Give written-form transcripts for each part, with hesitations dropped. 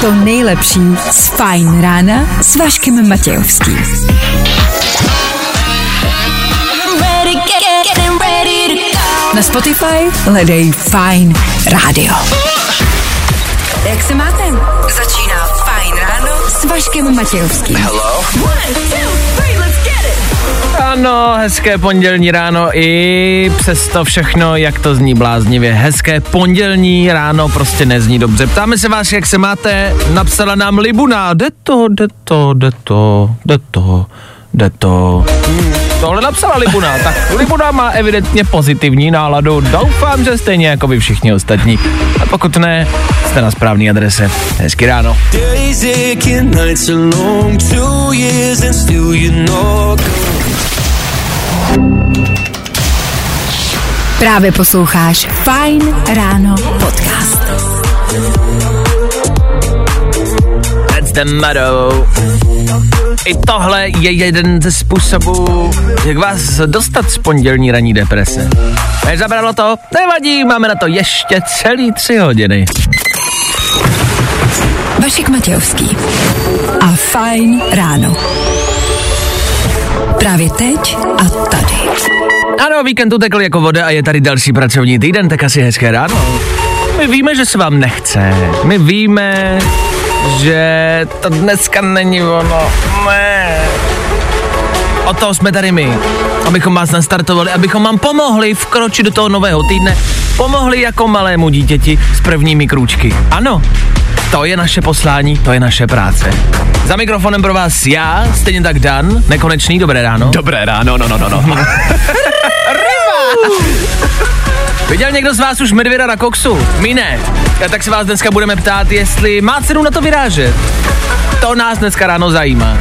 To nejlepší z Fajn rána s Vaškem Matějovským. Na Spotify hledej Fajn rádio. Jak se máte? Začíná Fajn ráno s Vaškem Matějovským. Hello. 1, 2, 3, let's get it. Ano, hezké pondělní ráno i přesto všechno, jak to zní bláznivě. Hezké pondělní ráno prostě nezní dobře. Ptáme se vás, jak se máte, napsala nám Libuna. Jde to. Tohle napsala Libuna, tak Libuna má evidentně pozitivní náladu, doufám, že stejně jako vy všichni ostatní. A pokud ne, jste na správný adrese. Hezky ráno. Právě posloucháš Fajn ráno podcast. That's the motto. I tohle je jeden ze způsobů, jak vás dostat z pondělní ranní deprese. Než zabralo to, nevadí, máme na to ještě celý 3 hodiny. Vašek Matějovský a Fajn ráno. Právě teď a tady. Ano, víkend utekl jako voda a je tady další pracovní týden, tak asi hezké ráno. My víme, že se vám nechce. My víme, že to dneska není ono. Ne. Od toho jsme tady my, abychom vás nastartovali, abychom vám pomohli vkročit do toho nového týdne, pomohli jako malému dítěti s prvními krůčky. Ano, to je naše poslání, to je naše práce. Za mikrofonem pro vás já, stejně tak Dan, Nekonečný, dobré ráno. Dobré ráno, no. Viděl někdo z vás už medvěda na koksu? My ne. A tak se vás dneska budeme ptát, jestli má cenu na to vyrážet. To nás dneska ráno zajímá.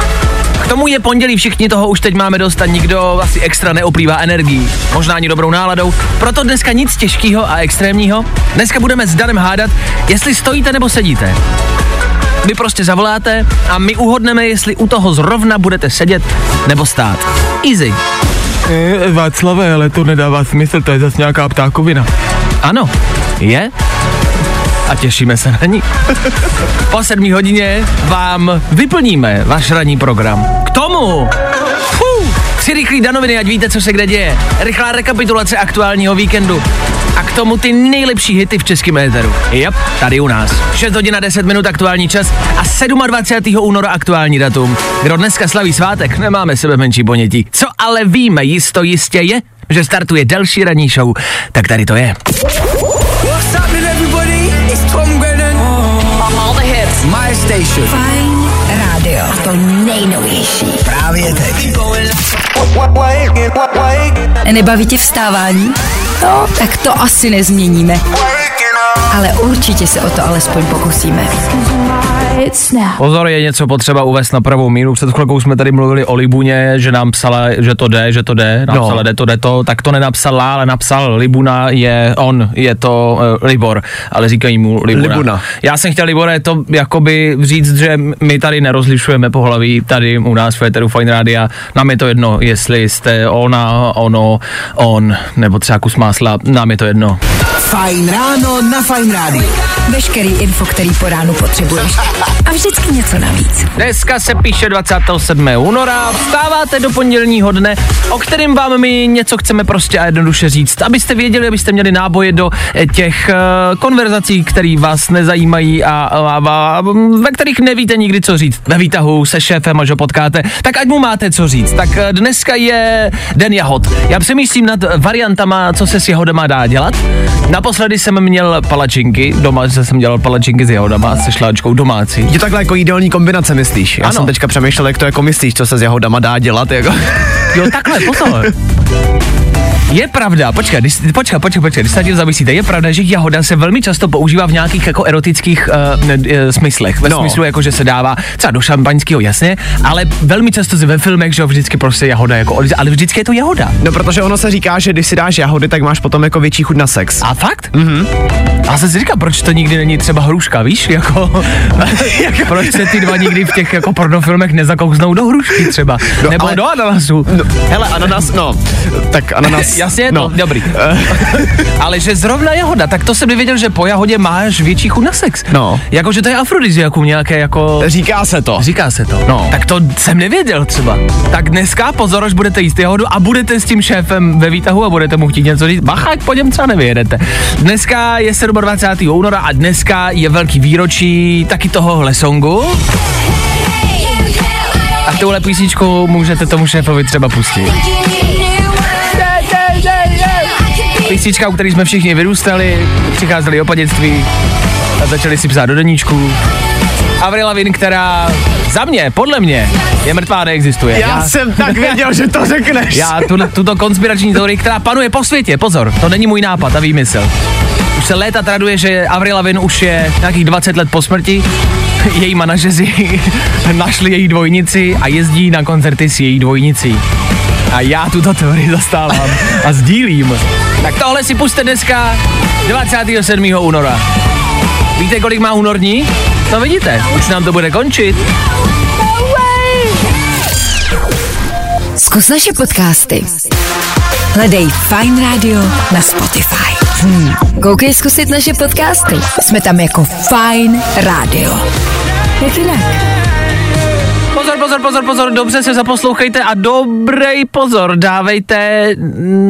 K tomu je pondělí, všichni toho už teď máme dost a nikdo asi extra neoplývá energií. Možná ani dobrou náladou. Proto dneska nic těžkého a extrémního. Dneska budeme s Danem hádat, jestli stojíte nebo sedíte. Vy prostě zavoláte a my uhodneme, jestli u toho zrovna budete sedět nebo stát. Easy. Václave, ale to nedává smysl, to je zase nějaká ptákovina. Ano, je. A těšíme se na ní. Po 7 hodině vám vyplníme váš ranní program. K tomu 3 rychlý danoviny, ať víte, co se kde děje. Rychlá rekapitulace aktuálního víkendu. A k tomu ty nejlepší hity v českém éteru. Yep, tady u nás. 6:10 aktuální čas a 27. února aktuální datum. Kdo dneska slaví svátek, nemáme sebe menší ponětí. Co ale víme jistě je, že startuje další ranní show. Tak tady to je. My station. Fajn rádio. To nejnovější. Právě teď. Nebaví tě vstávání? No, tak to asi nezměníme. Ale určitě se o to alespoň pokusíme. Pozor, je něco potřeba uvést na pravou míru. Před chvilkou jsme tady mluvili o Libuně, že nám psala, že to jde. Napsala, no. jde to, tak to nenapsala, ale napsal Libuna, je to Libor, ale říkají mu Libuna. Já jsem chtěl, Libore, to jakoby říct, že my tady nerozlišujeme pohlaví, tady u nás v éteru Fajn rádia, nám je to jedno, jestli jste ona, ono, on, nebo třeba kus másla, nám je to jedno. Fajn ráno na Fajn rádiu. Veškerý info, který po ránu potřebuješ. A vždycky něco navíc. Dneska se píše 27. února, vstáváte do pondělního dne, o kterém vám my něco chceme prostě a jednoduše říct, abyste věděli, abyste měli náboje do těch konverzací, které vás nezajímají a ve kterých nevíte nikdy, co říct. Ve výtahu se šéfem, až ho potkáte, tak ať mu máte co říct. Tak dneska je den jahod. Já přemýšlím nad variantama, co se s jahodama dá dělat. Naposledy jsem měl palačinky, doma jsem dělal palačinky s jahodama, se šláčkou domácí. Je takhle jako ideální kombinace, myslíš? Já jsem teďka přemýšlel, jak to jako myslíš, co se s jahodama dá dělat, jako. Jo, takhle, pozor. Je pravda, počkej, když se tím zamyslíte, je pravda, že jahoda se velmi často používá v nějakých jako erotických smyslech, ve smyslu jako, že se dává třeba do šampaňského, jasně, ale velmi často ve filmech, že vždycky prostě jahoda, jako, ale vždycky je to jahoda. No, protože ono se říká, že když si dáš jahody, tak máš potom jako větší chuť na sex. A fakt? Mhm. A se si říká, proč to nikdy není třeba hruška, víš, jako, proč se ty dva nikdy v těch jako pornofilmech nezakouznou do hrušky třeba, nebo do ananasu. Hele, ananas, no, tak ananas Jasně, no. Dobrý. Ale že zrovna jahoda, tak to jsem nevěděl, že po jahodě máš větší chuť na sex. No. Jako, že to je afrodiziakum nějaké, jako... Říká se to. Říká se to. No. Tak to jsem nevěděl třeba. Tak dneska, pozor, až budete jíst jahodu a budete s tím šéfem ve výtahu a budete mu chtít něco říct. Bacha, po něm třeba nevyjedete. Dneska je 27. února a dneska je velký výročí taky tohohle songu. A touhle písničku můžete tomu šéfovi třeba pustit. Písnička, u který jsme všichni vyrůstali, přicházeli o panictví a začali si psát do deníčku. Avril Lavigne, která za mě, podle mě, je mrtvá, neexistuje. Já jsem tak věděl, že to řekneš. Já tuto konspirační teorii, která panuje po světě, pozor, to není můj nápad a výmysl. Už se léta traduje, že Avril Lavigne už je nějakých 20 let po smrti. Její manažeři našli její dvojnici a jezdí na koncerty s její dvojnicí. A já tuto teorii zastávám a sdílím. Tak tohle si puste dneska 27. února. Víte, kolik má únorní? No vidíte, už nám to bude končit. Zkus naše podcasty. Hledej Fajn rádio na Spotify. Koukej zkusit naše podcasty. Jsme tam jako Fajn rádio. Jak jinak? Pozor, dobře se zaposlouchejte a dobrej pozor, dávejte,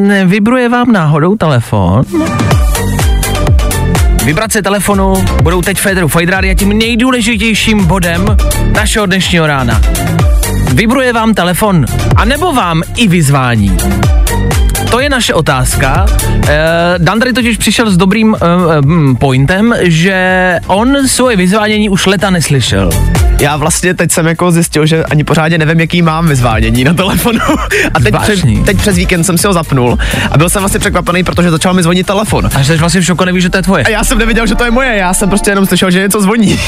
nevibruje vám náhodou telefon? Vibrace telefonu budou teď v éteru Fajn rádia tím nejdůležitějším bodem našeho dnešního rána. Vibruje vám telefon, anebo vám i vyzvání? To je naše otázka. Dan tady totiž přišel s dobrým pointem, že on svoje vyzvánění už leta neslyšel. Já vlastně teď jsem jako zjistil, že ani pořádně nevím, jaký mám vyzvánění na telefonu. A teď přes víkend jsem si ho zapnul a byl jsem vlastně překvapený, protože začal mi zvonit telefon. A jsi vlastně v šoku, nevíš, že to je tvoje. A já jsem nevěděl, že to je moje, já jsem prostě jenom slyšel, že něco zvoní.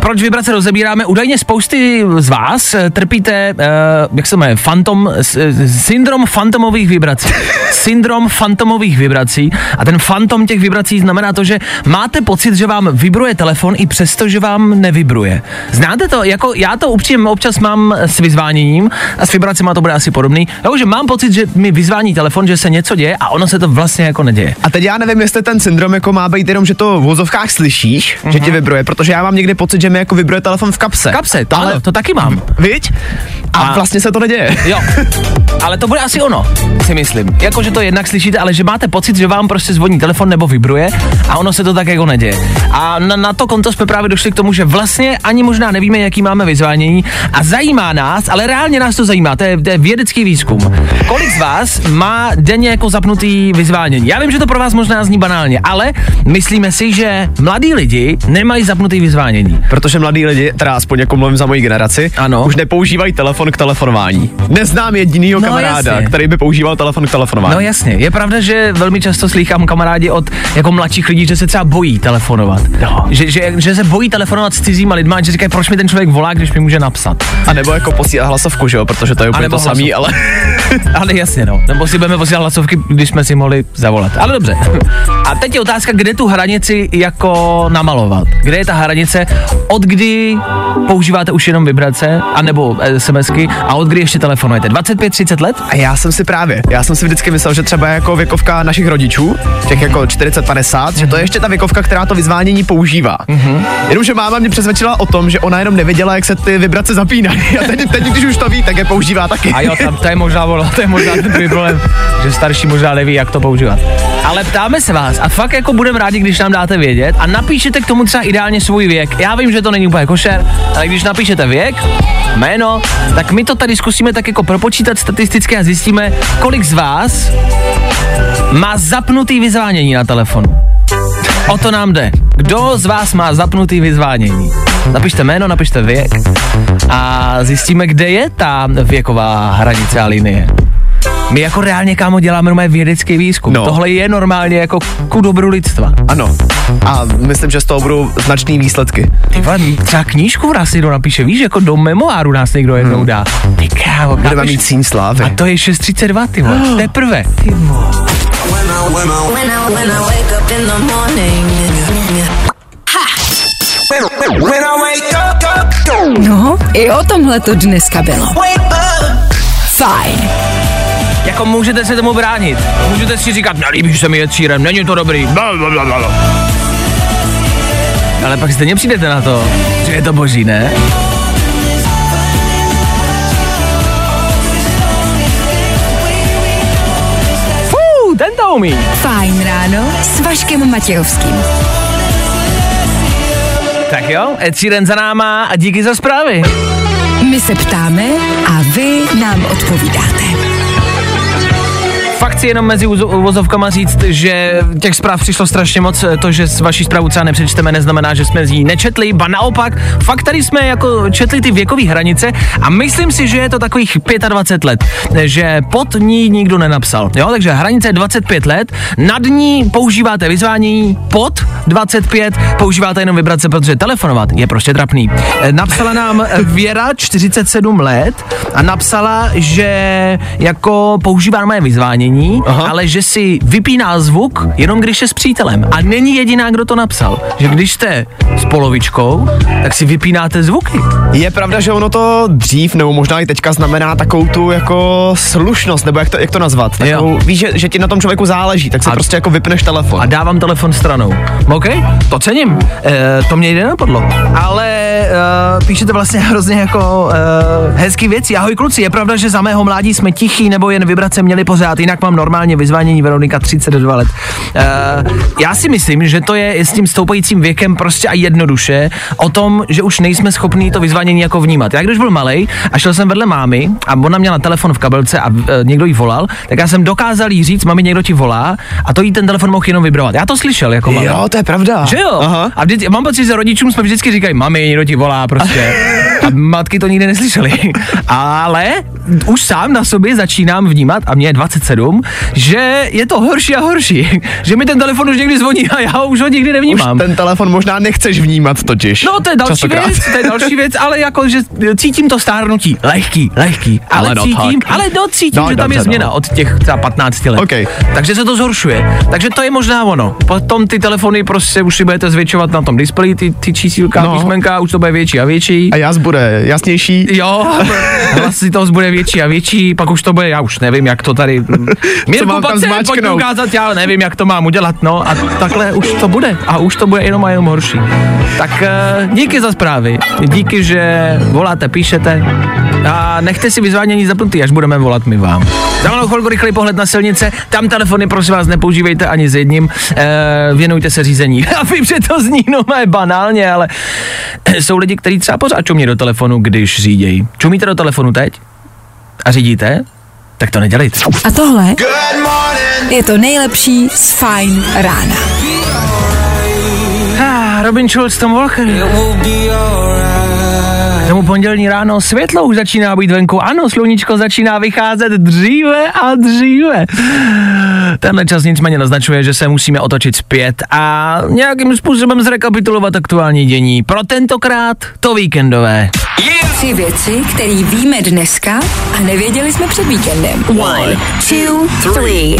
Proč vibrace rozebíráme? Údajně spousty z vás trpíte, jak se jmenuje, syndrom fantomových vibrací. Syndrom fantomových vibrací a ten fantom těch vibrací znamená to, že máte pocit, že vám vibruje telefon i přesto, že vám nevibruje. Znáte to? Jako já to upřímně občas mám s vyzváněním a s vibracima to bude asi podobný. Takže mám pocit, že mi vyzvání telefon, že se něco děje a ono se to vlastně jako neděje. A teď já nevím, jestli ten syndrom jako má být jenom, že to v vozovkách slyšíš, že ti vibruje, protože já mám někdy pocit, že mi jako vibruje telefon v kapse. V kapse, to, ale ano, to taky mám. Viď? A vlastně se to neděje. Jo. Ale to bude asi ono, si myslím. Jakože to jednak slyšíte, ale že máte pocit, že vám prostě zvoní telefon nebo vibruje a ono se to tak jako neděje. A na to konto jsme právě došli k tomu, že vlastně ani možná nevíme, jaký máme vyzvánění a zajímá nás, ale reálně nás to zajímá, to je vědecký výzkum. Kolik z vás má denně jako zapnutý vyzvánění? Já vím, že to pro vás možná zní banálně, ale myslíme si, že mladí lidi nemají zapnutý vyzvánění. Protože mladí lidi, teda aspoň jako mluvím za moji generaci, ano, už nepoužívají telefon k telefonování. Neznám jedinýho kamaráda, jasně, který by používal telefon k telefonování. No jasně, je pravda, že velmi často slýchám kamarádi od jako mladších lidí, že se třeba bojí telefonovat. No. Že se bojí telefonovat s cizíma lidma, že říkají, proč mi ten člověk volá, když mi může napsat. A nebo jako posílat hlasovku, že jo, protože to je úplně to samý, ale... Ale jasně, no. Nebo si budeme posílat hlasovky, když jsme si mohli zavolat. Ale dobře. A teď je otázka, kde tu hranici jako namalovat. Kde je ta hranice, od kdy používáte už jenom vibrace, anebo SMSky, a od kdy ještě telefonujete? 25, 30 let? A já jsem si vždycky myslel, že třeba jako věkovka našich rodičů, těch jako 40-50, že to je ještě ta věkovka, která to vyzvánění používá. Jenomže máma mě přesvědčila o tom, že ona jenom nevěděla, jak se ty vibrace zapínají. A teď když už to ví, tak je používá taky. A jo, tam to je možná ten problém, že starší možná neví, jak to používat. Ale ptáme se vás a fakt jako budeme rádi, když nám dáte vědět a napíšete k tomu třeba ideálně svůj věk. Já vím, že to není úplně košer, ale když napíšete věk, jméno, tak my to tady zkusíme tak jako propočítat statisticky a zjistíme, kolik z vás má zapnutý vyzvánění na telefonu. O to nám jde. Kdo z vás má zapnutý vyzvánění? Napište jméno, napište věk a zjistíme, kde je ta věková hranice a linie. My jako reálně, kámo, děláme normálně vědecký výzkum. No. Tohle je normálně jako ku dobru lidstva. Ano. A myslím, že z toho budou značný výsledky. Ty vole, třeba knížku nás někdo napíše, víš, jako do memoáru nás někdo jednou dá. Ty kámo, budeme mít síň slávy. A to je 6:32, ty vole, teprve. Ty vole. No, i o tomhle to dneska bylo. Fajn. Jako můžete se tomu bránit. Můžete si říkat, nelíbíš se mi Ed Sheeran, není to dobrý. Blablabla. Ale pak stejně přijdete na to, že je to boží, ne? Ten to umí. Fajn ráno s Vaškem Matějovským. Tak jo, Ed Sheeran za náma a díky za zprávy. My se ptáme a vy nám odpovídáte. Fakt si jenom mezi uvozovkama říct, že těch zpráv přišlo strašně moc. To, že s vaší zprávu třeba nepřečteme, neznamená, že jsme z ní nečetli, ba naopak. Fakt tady jsme jako četli ty věkové hranice a myslím si, že je to takových 25 let, že pod ní nikdo nenapsal. Jo, takže hranice je 25 let, nad ní používáte vyzvánění, pod 25 používáte jenom vibrace, protože telefonovat je prostě trapný. Napsala nám Věra, 47 let, a napsala, že jako používáme vyzvánění. Aha. Ale že si vypíná zvuk jenom když je s přítelem. A není jediná, kdo to napsal. Že když jste s polovičkou, tak si vypínáte zvuky. Je pravda, že ono to dřív, nebo možná i teďka znamená takovou tu jako slušnost, nebo jak to nazvat. Takovou, víš, že ti na tom člověku záleží, tak si prostě jako vypneš telefon. A dávám telefon stranou. OK, to cením. To mě jde napadlo. Ale píšete vlastně hrozně jako hezký věci. Ahoj kluci, je pravda, že za mého mládí jsme tichí, nebo jen vibrace měli pořád. Jinak mám normálně vyzvánění, Veronika, 32 let. Já si myslím, že to je s tím stoupajícím věkem prostě a jednoduše o tom, že už nejsme schopní to vyzvánění jako vnímat. Já když byl malej a šel jsem vedle mámy a ona měla telefon v kabelce a někdo jí volal, tak já jsem dokázal jí říct, mami, někdo ti volá, a to jí ten telefon mohl jenom vibrovat. Já to slyšel jako malý. Jo, to je pravda. Že jo? Aha. A vždycky, mám pocit, že rodičům jsme vždycky říkají, mami, někdo ti volá prostě. A matky to nikdy neslyšely. Ale už sám na sobě začínám vnímat, a mě je 27, že je to horší a horší. Že mi ten telefon už někdy zvoní a já už ho nikdy nevnímám. Už ten telefon možná nechceš vnímat totiž. No to je další častokrát. To je další věc, ale jako, že cítím to stárnutí. Lehký. Ale cítím, že tam je změna od těch třeba 15 let. Okay. Takže se to zhoršuje. Takže to je možná ono. Potom ty telefony prostě už si budete zvětšovat na tom displeji, ty čísílka, písmenka, už to bude větší a větší. A jas bude jasnější. Jo, vlastně to bude větší a větší, pak už to bude, já už nevím, jak to tady... Mirku, pojď se pojď ukázat, já nevím, jak to mám udělat, no a takhle už to bude a už to bude jenom a jenom horší. Tak díky za zprávy, díky, že voláte, píšete a nechte si vyzvánění zapnutý, až budeme volat my vám. Za malou chvilku rychlý pohled na silnice, tam telefony prosím vás nepoužívejte ani s jedním, věnujte se řízení. Já vím, že to zní je banálně, ale jsou lidi, kteří třeba pořád čumí do telefonu, když řídějí. Čumíte do telefonu teď a řídíte? Tak to nedělejte. A tohle je to nejlepší z Fajn rána. Robin Schulz, Tom Walker. K tomu pondělní ráno světlo už začíná být venku. Ano, sluníčko začíná vycházet dříve a dříve. Tenhle čas nicméně naznačuje, že se musíme otočit zpět a nějakým způsobem zrekapitulovat aktuální dění. Pro tentokrát to víkendové. Tři věci, které víme dneska a nevěděli jsme před víkendem. 1, 2, 3.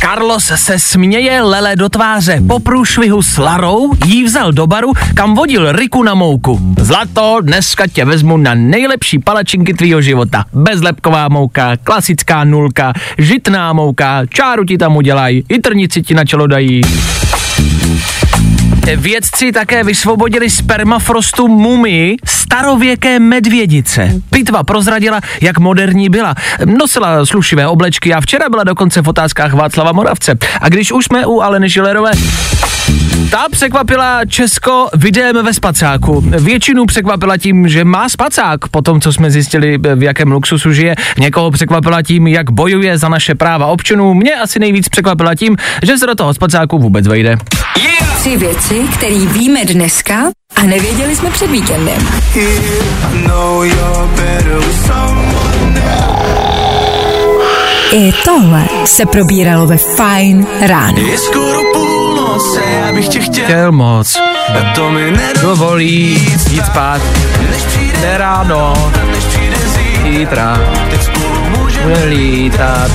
Carlos se směje Lele do tváře. Po průšvihu s Larou jí vzal do baru, kam vodil Riku na mouku. Zlato, dneska tě vezmu na nejlepší palačinky tvýho života. Bezlepková mouka, klasická nulka, žitná mouka, čáru ti tam udělají, i trnici ti na čelo dají. Vědci také vysvobodili z permafrostu mumii starověké medvědice. Pitva prozradila, jak moderní byla. Nosila slušivé oblečky a včera byla dokonce v Otázkách Václava Moravce. A když už jsme u Aleny Schillerové, ta překvapila Česko videem ve spacáku. Většinu překvapila tím, že má spacák, po tom, co jsme zjistili, v jakém luxusu žije. Někoho překvapila tím, jak bojuje za naše práva občanů. Mě asi nejvíc překvapila tím, že se do toho spacáku vůbec vejde. Tři věci, které víme dneska a nevěděli jsme před víkendem. I tohle se probíralo ve Fajn ráno. Já bych tě chtěl moc, to mi nedovolí jít spát, ne ráno, zítra, bude lítat.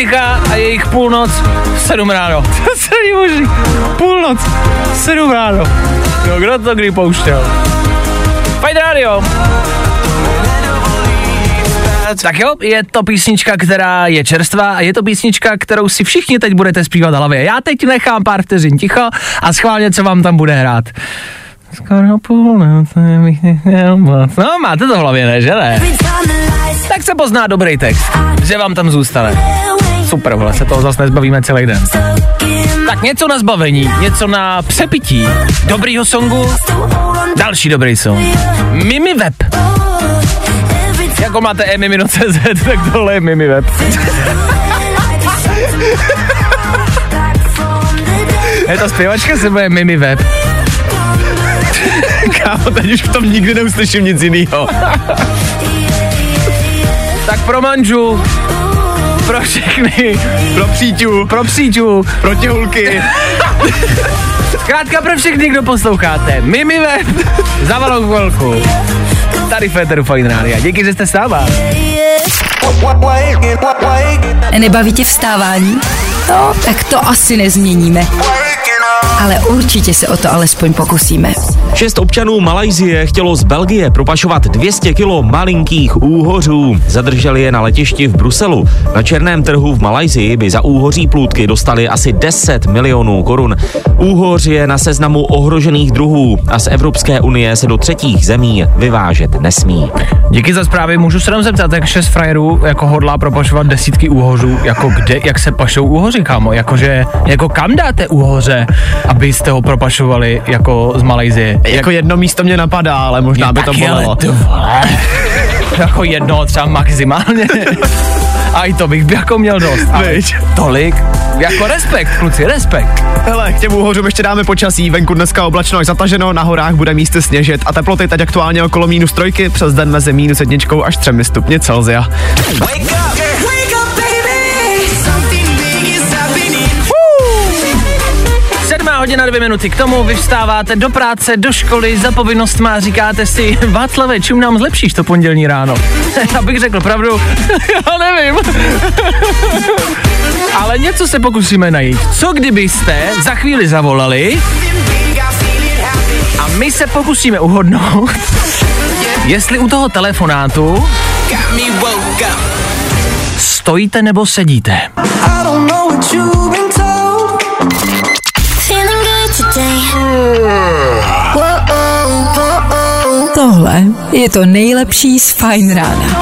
Anticha a jejich půlnoc, 7 ráno. To se nemoží. Půlnoc, 7 ráno. No, kdo to kdy pouštěl? Fajn rádio. Tak jo, je to písnička, která je čerstvá a je to písnička, kterou si všichni teď budete zpívat v hlavě. Já teď nechám pár vteřin ticho a schválně, co vám tam bude hrát. Skoro půlnoc, bych nechtěl moc. No, máte to v hlavě, ne, že ne? Tak se pozná dobrý text, že vám tam zůstane. Super, vole, se toho zase nezbavíme celý den. Tak něco na zbavení, něco na přepití dobrýho songu. Další dobrý song. Mimi Web. Jako máte mimino.cz, tak tohle je Mimi Web. Je to zpěvačka, se bude Mimi Web. Kámo, teď už v tom nikdy neuslyším nic jinýho. Tak pro manžu, pro všechny, pro příťu, pro těhulky. Zkrátka pro všechny, kdo posloucháte. Mimi Web za malou chvilku. Tady Féteru Fajn rádia. Díky, že jste s náma. Nebaví tě vstávání? No, tak to asi nezměníme. Ale určitě se o to alespoň pokusíme. 6 občanů Malajsie chtělo z Belgie propašovat 200 kilo malinkých úhořů. Zadrželi je na letišti v Bruselu. Na černém trhu v Malajsii by za úhoří plůdky dostali asi 10 milionů korun. Úhoř je na seznamu ohrožených druhů a z Evropské unie se do třetích zemí vyvážet nesmí. Díky za zprávy, můžu se nám zeptat, jak 6 frajerů jako hodlá propašovat desítky úhořů, jako kde, jak se pašou úhoři, kámo, jakože, jako kam dáte úhoře, abyste ho propašovali jako z Malajsie. Jako jedno místo mě napadá, ale možná je by to bylo. Jako jedno třeba maximálně. A i to bych jako měl dost. Tolik. Jako respekt, kluci, respekt. Hele, k těm úhořům ještě dáme počasí. Venku dneska oblačno až zataženo, na horách bude místy sněžit a teploty teď aktuálně okolo -3, přes den mezi -1 až 3 stupně Celsia. Wake up, baby. 7:02 k tomu vy vstáváte do práce, do školy, za povinnostma a říkáte si, Václave, čím nám zlepšíš to pondělní ráno? Abych řekl pravdu, já nevím. Ale něco se pokusíme najít. Co kdybyste za chvíli zavolali a my se pokusíme uhodnout, jestli u toho telefonátu stojíte nebo sedíte. Tohle je to nejlepší z Fajn rána.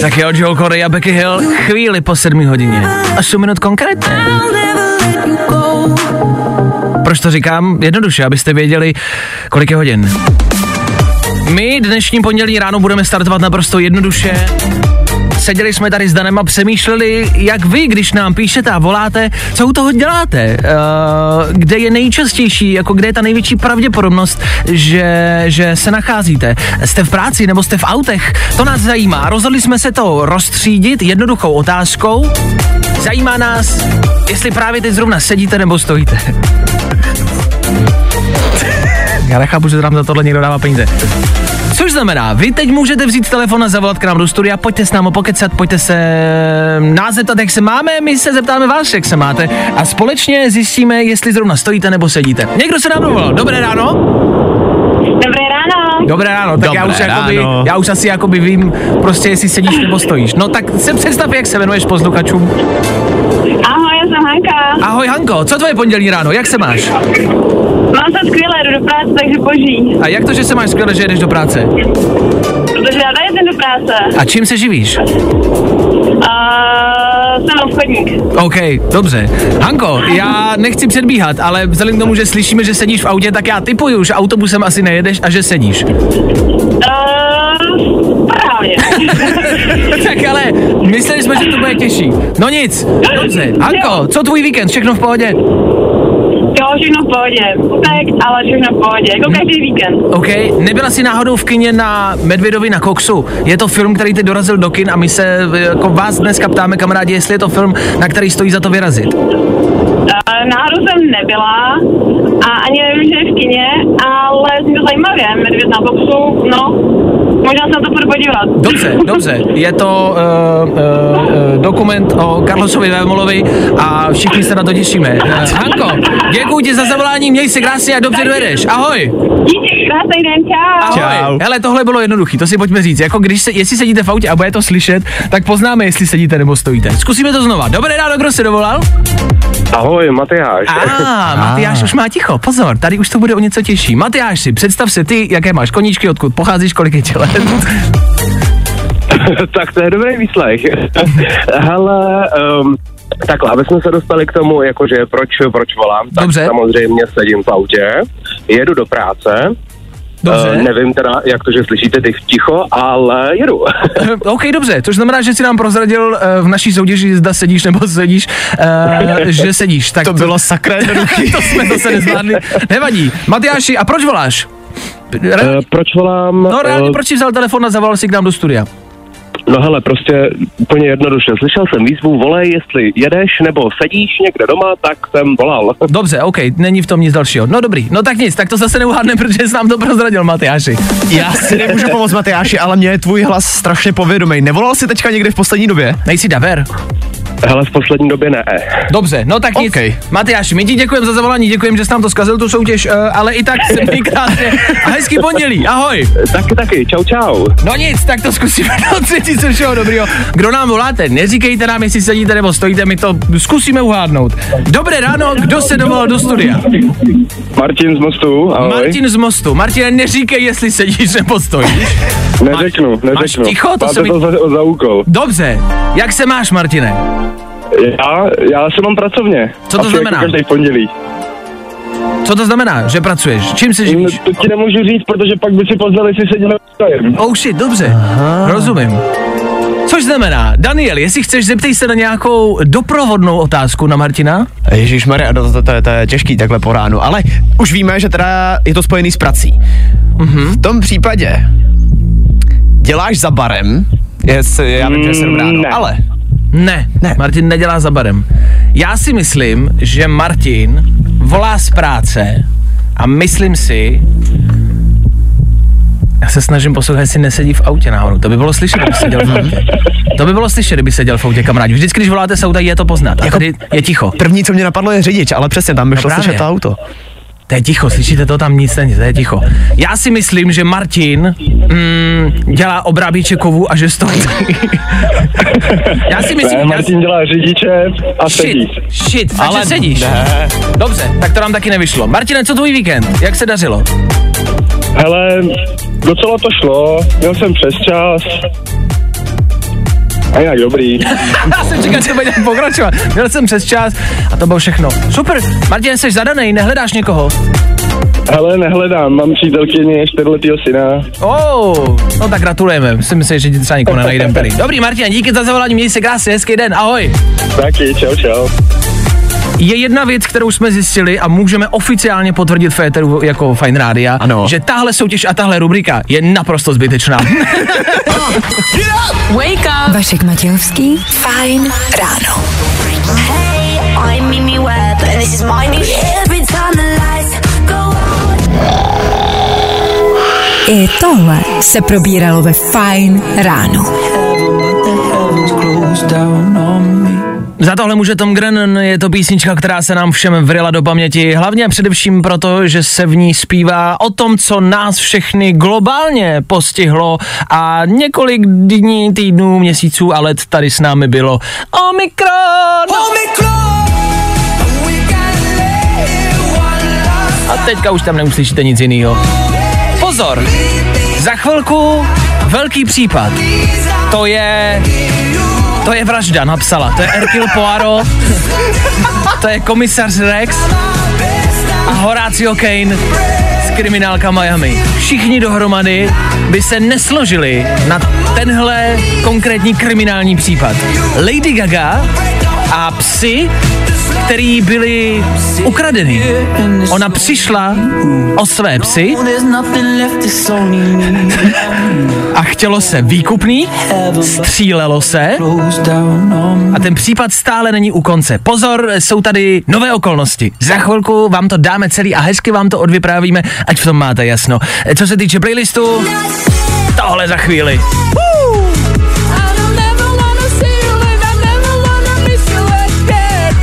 Tak jo, Jill Corey a Becky Hill, chvíli po 7 hodině. 8 minut konkrétně. Proč to říkám? Jednoduše, abyste věděli, kolik je hodin. My dnešní pondělí ráno budeme startovat naprosto jednoduše. Seděli jsme tady s Danem a přemýšleli, jak vy, když nám píšete a voláte, co u toho děláte, kde je nejčastější, jako kde je ta největší pravděpodobnost, že se nacházíte. Jste v práci nebo jste v autech? To nás zajímá. Rozhodli jsme se to rozstřídit jednoduchou otázkou. Zajímá nás, jestli právě teď zrovna sedíte nebo stojíte. Já nechápu, že tam za tohle někdo dává peníze. Což znamená, vy teď můžete vzít telefon a zavolat k nám do studia, pojďte s námi pokecat, pojďte se nás zeptat, jak se máme, my se zeptáme vás, jak se máte a společně zjistíme, jestli zrovna stojíte nebo sedíte. Někdo se nám dovolal. Dobré ráno? Dobré ráno. Dobré ráno, tak dobré já už asi jakoby vím, prostě jestli sedíš nebo stojíš. No tak se představ, jak se jmenuješ posluchačům. Ahoj, já jsem Hanka. Ahoj Hanko, co tvoje pondělí ráno, jak se máš? Mám se skvěle, jdu do práce, takže boží. A jak to, že se máš skvěle, že jedeš do práce? Protože já jezdím do práce. A čím se živíš? Jsem obchodník. OK, dobře. Hanko, já nechci předbíhat, ale vzhledem k tomu, že slyšíme, že sedíš v autě, tak já tipuju, že autobusem asi nejedeš a že sedíš. Právě. Tak ale mysleli jsme, že to bude těžší. No nic, dobře. Hanko, co tvůj víkend, všechno v pohodě? Jo, všechno v pohodě. Utek, ale všechno v pohodě. Jako každý víkend. OK. Nebyla jsi náhodou v kině na Medvědovi na koksu? Je to film, který ty dorazil do kin a my se jako vás dneska ptáme, kamarádi, jestli je to film, na který stojí za to vyrazit. Náhodou jsem nebyla a ani nevím, že je v kině, ale jsem to zajímavě, medvěd na boxu, no, možná se na to budu podívat. Dobře, je to dokument o Carlosovi Vemolovi a všichni se na to těšíme. Hanko, děkuji ti za zavolání, měj se krásně a dobře dojedeš, ahoj. Díky, krásný den, čau. Ahoj. Hele, tohle bylo jednoduchý, to si pojďme říct, jako když se, jestli sedíte v autě a bude to slyšet, tak poznáme, jestli sedíte nebo stojíte. Zkusíme to znova. Dobré ráno, kdo se dovolal? Ahoj, Matyáš. Matyáš už má ticho, pozor, tady už to bude o něco těžší. Matyáš, si představ se ty, jaké máš koníčky, odkud pocházíš, kolik je ti let. Tak to je dobrý výslech. Hele, takhle, aby jsme se dostali k tomu, jakože proč volám, tak dobře. Samozřejmě sedím v autě, jedu do práce. Nevím teda, jak to, že slyšíte ty ticho, ale jedu. OK, dobře, což znamená, že jsi nám prozradil v naší soutěži, zda sedíš nebo sedíš, že sedíš. Tak to bylo sakra jednoduchý. To jsme zase nezvládli. Nevadí. Matyáši, a proč voláš? Proč volám? No reálně, proč jsi vzal telefon a zavolal si k nám do studia? No hele, prostě úplně jednoduše. Slyšel jsem výzvu, volej, jestli jedeš nebo sedíš někde doma, tak jsem volal. Dobře, OK, není v tom nic dalšího. No dobrý, no tak nic, tak to zase neuhádne, protože jsi nám to prozradil, Matyáši. Já si nemůžu pomoct, Matyáši, ale mě je tvůj hlas strašně povědomý. Nevolal jsi teďka někde v poslední době? Nejsi daver? Hele, v poslední době ne. Dobře, no tak nic. Okay. Matyáši, my ti děkujeme za zavolání, děkujeme, že jsi nám to zkazil tu soutěž, ale i tak se mi krásně. A hezký pondělí, ahoj. Taky, čau. No nic, tak to zkusíme do třetí, co všeho dobrýho. Kdo nám voláte, neříkejte nám, jestli sedíte nebo stojíte, my to zkusíme uhádnout. Dobré ráno, kdo se dovolal do studia? Martin z Mostu, ahoj. Martine, neříkej, jestli sedíš nebo stojíš. Neřeknu. Máš ticho, to se mi... za úkol. Dobře, jak se máš, Martine? Já se mám pracovně. Co to znamená? Každý pondělí. Co to znamená, že pracuješ? Čím se živíš? To ti nemůžu říct, protože pak by si poznal, jestli sedíme v stojím. Oh shit, dobře. Aha. Rozumím. Což znamená, Daniel, jestli chceš, zeptej se na nějakou doprovodnou otázku na Martina. Ježišmarja, to je těžký takhle po ránu, ale už víme, že teda je to spojený s prací. V tom případě děláš za barem, já vím, že jsem ráno, ale... Ne, Martin nedělá za barem. Já si myslím, že Martin volá z práce a myslím si, já se snažím poslouchat, jestli nesedí v autě náhodou. To by bylo slyšet, kdyby seděl v autě. Kamarádi. Vždycky, když voláte z auta, je to poznat. A tady je ticho. První, co mě napadlo, je řidič, ale přesně tam by šlo slyšet to auto. To je ticho, slyšíte to, tam nic není, to je ticho. Já si myslím, že Martin dělá obrábíče kovů a že stojí. Martin dělá řidiče a sedí. Shit, ale sedíš. Ne. Dobře, tak to nám taky nevyšlo. Martine, co tvůj víkend? Jak se dařilo? Hele, docela to šlo, měl jsem přesčas. A jak dobrý. Já jsem čekal, že budeme pokračovat. Měl jsem přesčas a to bylo všechno. Super, Martin, jsi zadanej, nehledáš někoho? Hele, nehledám, mám přítelkyni 4letýho syna. No tak gratulujeme, myslím, že ti třeba nikoho nenajdem tady. Dobrý, Martin, díky za zavolání, měj se krásně, hezký den, ahoj. Taky, čau. Je jedna věc, kterou jsme zjistili a můžeme oficiálně potvrdit v éteru jako Fajn rádia, že tahle soutěž a tahle rubrika je naprosto zbytečná. Wake up! Vašek Matějovský, Fajn ráno. Hey, I'm Mimi Webb and this is my new every time the lights go out. I tohle se probíralo ve Fajn ráno. Za tohle může Tom Grennan, je to písnička, která se nám všem vryla do paměti, hlavně a především proto, že se v ní zpívá o tom, co nás všechny globálně postihlo a několik dní, týdnů, měsíců a let tady s námi bylo Omikron! A teďka už tam neuslyšíte nic jiného. Pozor! Za chvilku velký případ. To je vražda, napsala. To je Hercule Poirot, to je komisař Rex a Horacio Cain z kriminálka Miami. Všichni dohromady by se nesložili na tenhle konkrétní kriminální případ. Lady Gaga a psy, který byli ukradeny. Ona přišla o své psy a chtělo se výkupný, střílelo se a ten případ stále není u konce. Pozor, jsou tady nové okolnosti. Za chvilku vám to dáme celý a hezky vám to odvyprávíme, ať v tom máte jasno. Co se týče playlistu, tohle za chvíli.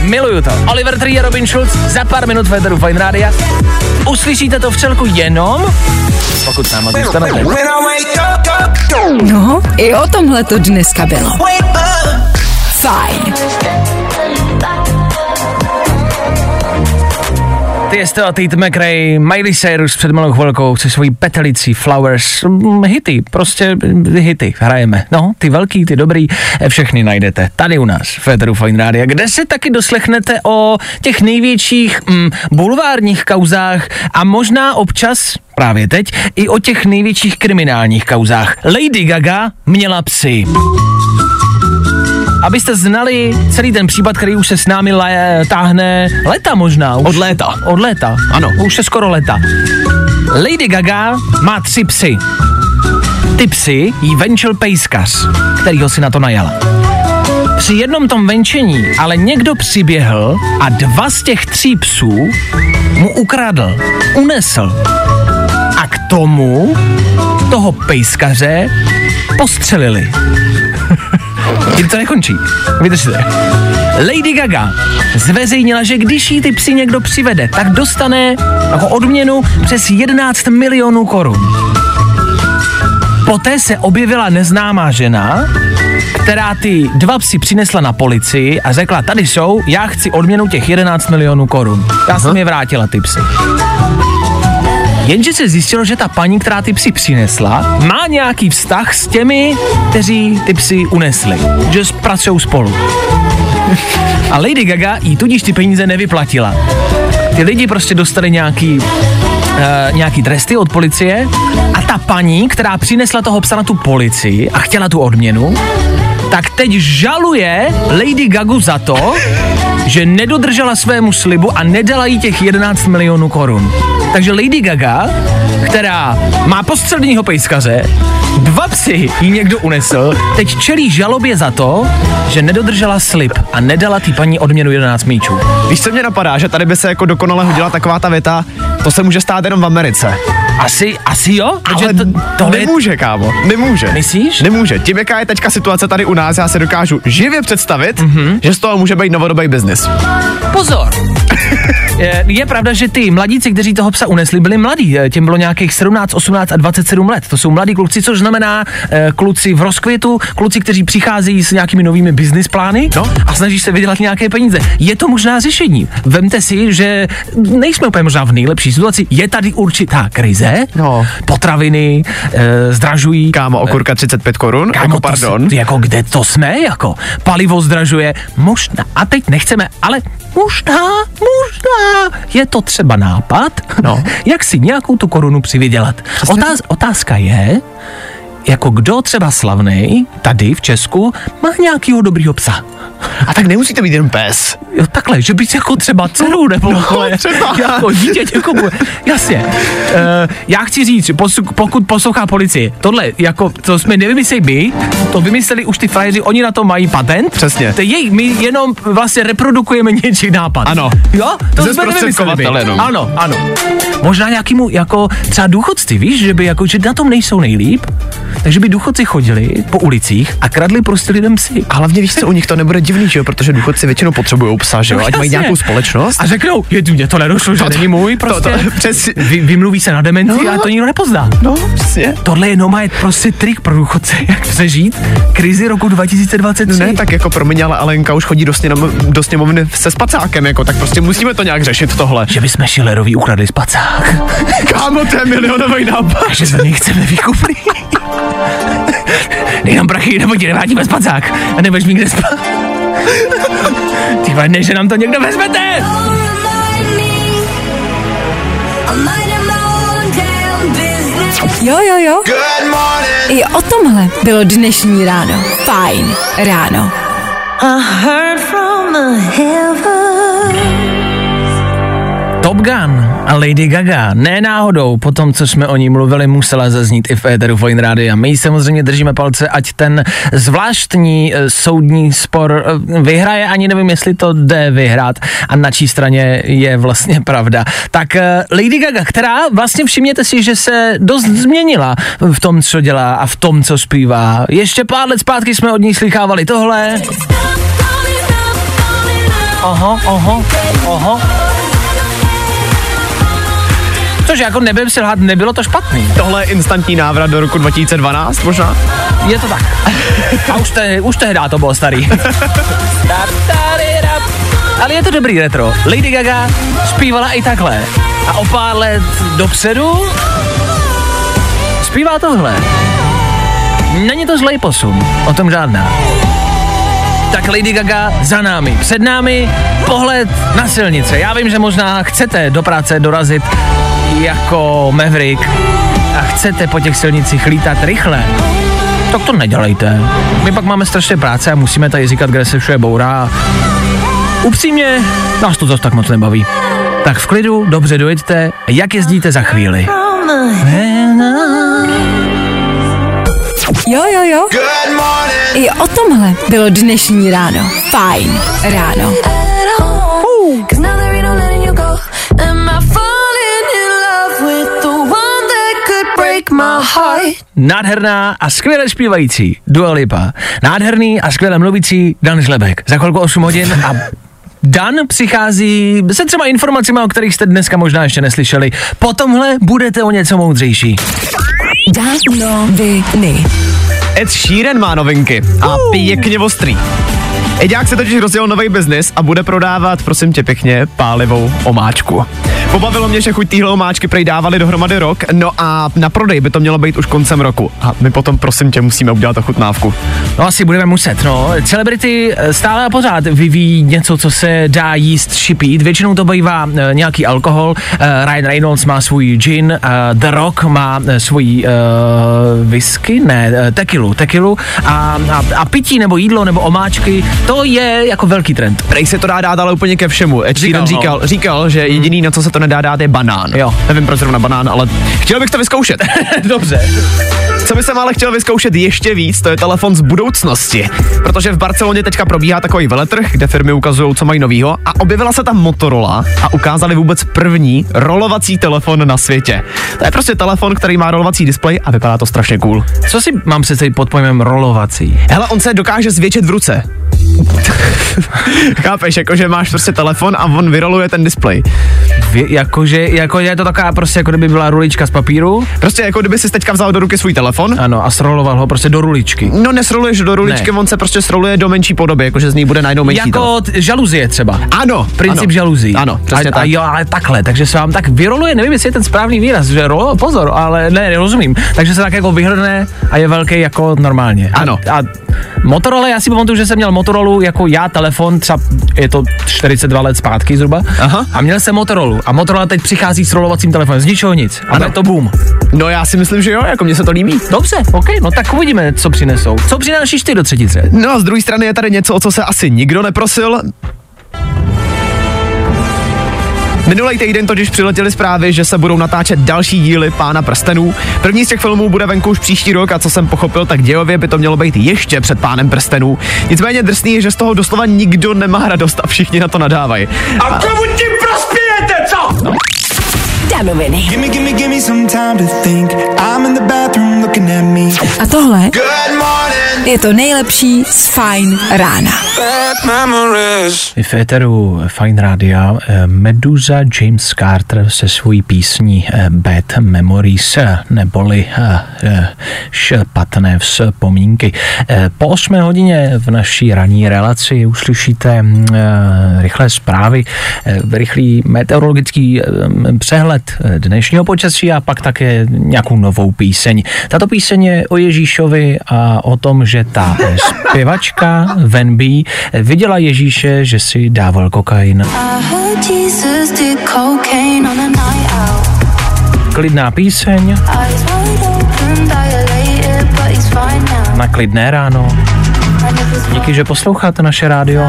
Miluju to. Oliver Trier, Robin Schulz, za pár minut Federu Fajn rádia. Uslyšíte to v celku jenom, pokud náma zůstanete. No, i o tomhle to dneska bylo. Fajn. Ty jste o Tate McRae, Miley Cyrus před malou chvilkou se svojí petelicí, Flowers, hity, prostě hity, hrajeme. No, ty velký, ty dobrý, všechny najdete tady u nás, Féteru Fajn rádia, kde se taky doslechnete o těch největších bulvárních kauzách a možná občas, právě teď, i o těch největších kriminálních kauzách. Lady Gaga měla psy. Abyste znali celý ten případ, který už se s námi táhne léta možná. Už. Od léta. Ano. Už je skoro léta. Lady Gaga má 3 psy. Ty psy jí venčil pejskař, kterýho si na to najala. Při jednom tom venčení ale někdo přiběhl a 2 z těch 3 psů mu ukradl, unesl. A k tomu toho pejskaře postřelili. Tím to nekončí. Vydržte. Lady Gaga zveřejnila, že když jí ty psy někdo přivede, tak dostane jako odměnu přes 11 milionů korun. Poté se objevila neznámá žena, která ty 2 psy přinesla na policii a řekla, tady jsou, já chci odměnu těch 11 milionů korun. Já jsem je vrátila, ty psy. Jenže se zjistilo, že ta paní, která ty psy přinesla, má nějaký vztah s těmi, kteří ty psy unesli. Že pracují spolu. A Lady Gaga jí tudíž ty peníze nevyplatila. Ty lidi prostě dostali nějaký tresty od policie a ta paní, která přinesla toho psa na tu policii a chtěla tu odměnu, tak teď žaluje Lady Gagu za to, že nedodržela svému slibu a nedala jí těch 11 milionů korun. Takže Lady Gaga, která má postřelného pejskaře, 2 psy jí někdo unesl, teď čelí žalobě za to, že nedodržela slib a nedala tý paní odměnu 11 míčů. Víš, co mě napadá, že tady by se jako dokonale hodila taková ta věta, to se může stát jenom v Americe. Asi jo? Ale tohle nemůže, kámo, nemůže. Myslíš? Nemůže. Tím, jaká je teďka situace tady u nás, já se dokážu živě představit, že z toho může být novodobý biznis. Pozor! Je pravda, že ty mladíci, kteří toho psa unesli, byli mladí. Těm bylo nějakých 17, 18 a 27 let. To jsou mladí kluci, což znamená kluci v rozkvětu, kluci, kteří přicházejí s nějakými novými business plány a snaží se vydělat nějaké peníze. Je to možná řešení. Vemte si, že nejsme úplně možná v nejlepší situaci. Je tady určitá krize. No. Potraviny zdražují. Kámo, okurka 35 korun. Kámo, jako pardon. Jako kde to jsme? Jako palivo zdražuje. Možná. A teď nechceme, ale možná. Je to třeba nápad, jak si nějakou tu korunu přivydělat. Otázka je, jako kdo třeba slavnej tady v Česku má nějakýho dobrýho psa. A tak nemusíte být jenom pes. Jo, takhle, že bys jako třeba dceru nebo jako dítě jako bude. Jasně. Já chci říct, pokud poslouchá policie, tohle, jako, co jsme nevymysleli my, to vymysleli už ty frajeři, oni na to mají patent. Přesně. My jenom vlastně reprodukujeme něčí nápad. Ano. Jo? To jsme nevymysleli my. Ano. Možná nějakýmu, jako třeba důchodci, víš, že by jako, že na tom nejsou nejlíp, takže by důchodci chodili po ulicích a kradli prostě lidem psy. A hlavně víš co, u nich to nebude divný, že jo, protože důchodci většinou potřebují psa, že jo, ať mají nějakou společnost. A řeknou, mě to nedošlo, že není můj, prostě vymluví se na demenci a to nikdo nepozná. No, přesně. Tohle je nomad prostě trik pro důchodce, jak přežít krizi roku 2023. Ne, tak jako promiň, ale Alenka už chodí do sněmovny se spacákem, jako, tak prostě musíme to nějak řešit tohle. Že bychom Schillerový ukradli spacák. Kámo, to je milionový nápad. Takže za něj chceme výkupný. Dej nám prachy, nebo ti nevrátíme spacák a nebudeš mi kde spát. Ty vadne, že nám to někdo vezmete! Jo. I o tomhle bylo dnešní ráno. Fajn ráno. I heard from Top Gun a Lady Gaga. Ne náhodou, po tom, co jsme o ní mluvili, musela zaznít i v éteru Fajn rádia. My samozřejmě držíme palce, ať ten zvláštní soudní spor vyhraje, ani nevím, jestli to jde vyhrát a na čí straně je vlastně pravda. Tak Lady Gaga, která vlastně, všimněte si, že se dost změnila v tom, co dělá a v tom, co zpívá. Ještě pár let zpátky jsme od ní slychávali tohle. Což jako nebudem si lhát, nebylo to špatný. Tohle je instantní návrat do roku 2012 možná? Je to tak. A už tehdy to bylo starý. Ale je to dobrý retro. Lady Gaga zpívala i takhle. A o pár let dopředu zpívá tohle. Není to zlej posun, o tom žádná. Tak Lady Gaga za námi. Před námi pohled na silnice. Já vím, že možná chcete do práce dorazit jako Maverick a chcete po těch silnicích lítat rychle, tak to nedělejte. My pak máme strašně práce a musíme tady říkat, kde se vše bourá. Upřímně, nás to zase tak moc nebaví. Tak v klidu dobře dojeďte, jak jezdíte za chvíli. Jo. I o tomhle bylo dnešní ráno. Fajn ráno. Nádherná a skvěle zpívající Dua Lipa. Nádherný a skvěle mluvící Dan Žlebek. Za chvilku 8 hodin a Dan přichází se třeba informacima, o kterých jste dneska možná ještě neslyšeli. Po tomhle budete o něco moudřejší. Dan noviny. Ed Sheeran má novinky a pěkně ostrý. Eďák se totiž rozjel nový biznis a bude prodávat, prosím tě pěkně, pálivou omáčku. Pobavilo mě, že chuť téhle omáčky prej dávali dohromady rok, no a na prodej by to mělo být už koncem roku. A my potom, prosím tě, musíme udělat ochutnávku. No asi budeme muset, no. Celebrity stále a pořád vyvíjí něco, co se dá jíst, šipít. Většinou to bývá nějaký alkohol. Ryan Reynolds má svůj gin, The Rock má svůj whisky, ne, tequilu. A pití nebo jídlo nebo omáčky, to je jako velký trend. Prej se to dá dát ale úplně ke všemu. Říkal, že jediný, na co se to nedá dát, je banán. Jo. Nevím, proč zrovna banán, ale chtěl bych to vyzkoušet. Dobře. Co by jsem ale chtěl vyzkoušet ještě víc, to je telefon z budoucnosti. Protože v Barceloně teďka probíhá takový veletrh, kde firmy ukazují, co mají novýho, a objevila se tam Motorola a ukázali vůbec první rolovací telefon na světě. To je prostě telefon, který má rolovací displej a vypadá to strašně cool. Co si mám přece pod pojmem rolovací? Hele, on se dokáže zvětšit v ruce. Chápeš, jakože máš prostě telefon a on vyroluje ten displej. Jakože je to taková prostě, jako kdyby byla rulička z papíru. Prostě jako kdyby si teďka vzal do ruky svůj telefon. Ano, a sroloval ho prostě do ruličky. No, nesroluješ do ruličky, ne. On se prostě sroluje do menší podoby, jakože z ní bude najednou menší. Jako žaluzie třeba. Ano. Princip žaluzí. Ano, přesně tak. Jo, ale takhle, takže se vám tak vyroluje, nevím, jestli je ten správný výraz, že rolo, pozor, ale ne, nerozumím. Takže se tak jako vyhrne a je velký jako normálně. Ano. A Motorola, já si pamatuju, že jsem měl Motorolu jako já telefon, třeba je to 42 let zpátky zhruba. Aha. A měl jsem Motorolu a Motorola teď přichází s rolovacím telefonem, z ničeho nic. A to je to boom. No já si myslím, že jo, jako mně se to líbí. Dobře, ok, no tak uvidíme, co přinesou. Co přinášíš ty do třetice? No a z druhé strany je tady něco, o co se asi nikdo neprosil. Minulý týden totiž přiletěly zprávy, že se budou natáčet další díly Pána prstenů. První z těch filmů bude venku už příští rok a co jsem pochopil, tak dějově by to mělo být ještě před Pánem prstenů. Nicméně drsný je, že z toho doslova nikdo nemá radost a všichni na to nadávají. A komu tím prospějete, co? No. A tohle je to nejlepší z Fajn rána. V éteru Fajn rádia Meduza James Carter se svojí písní Bad Memories, neboli špatné vzpomínky. Po 8 hodině v naší ranní relaci uslyšíte rychlé zprávy, rychlý meteorologický přehled dnešního počasí a pak také nějakou novou píseň. Tato píseň je o Ježíšovi a o tom, že ta zpěvačka Wenby viděla Ježíše, že si dával kokain. Klidná píseň na klidné ráno. Díky, že posloucháte naše rádio.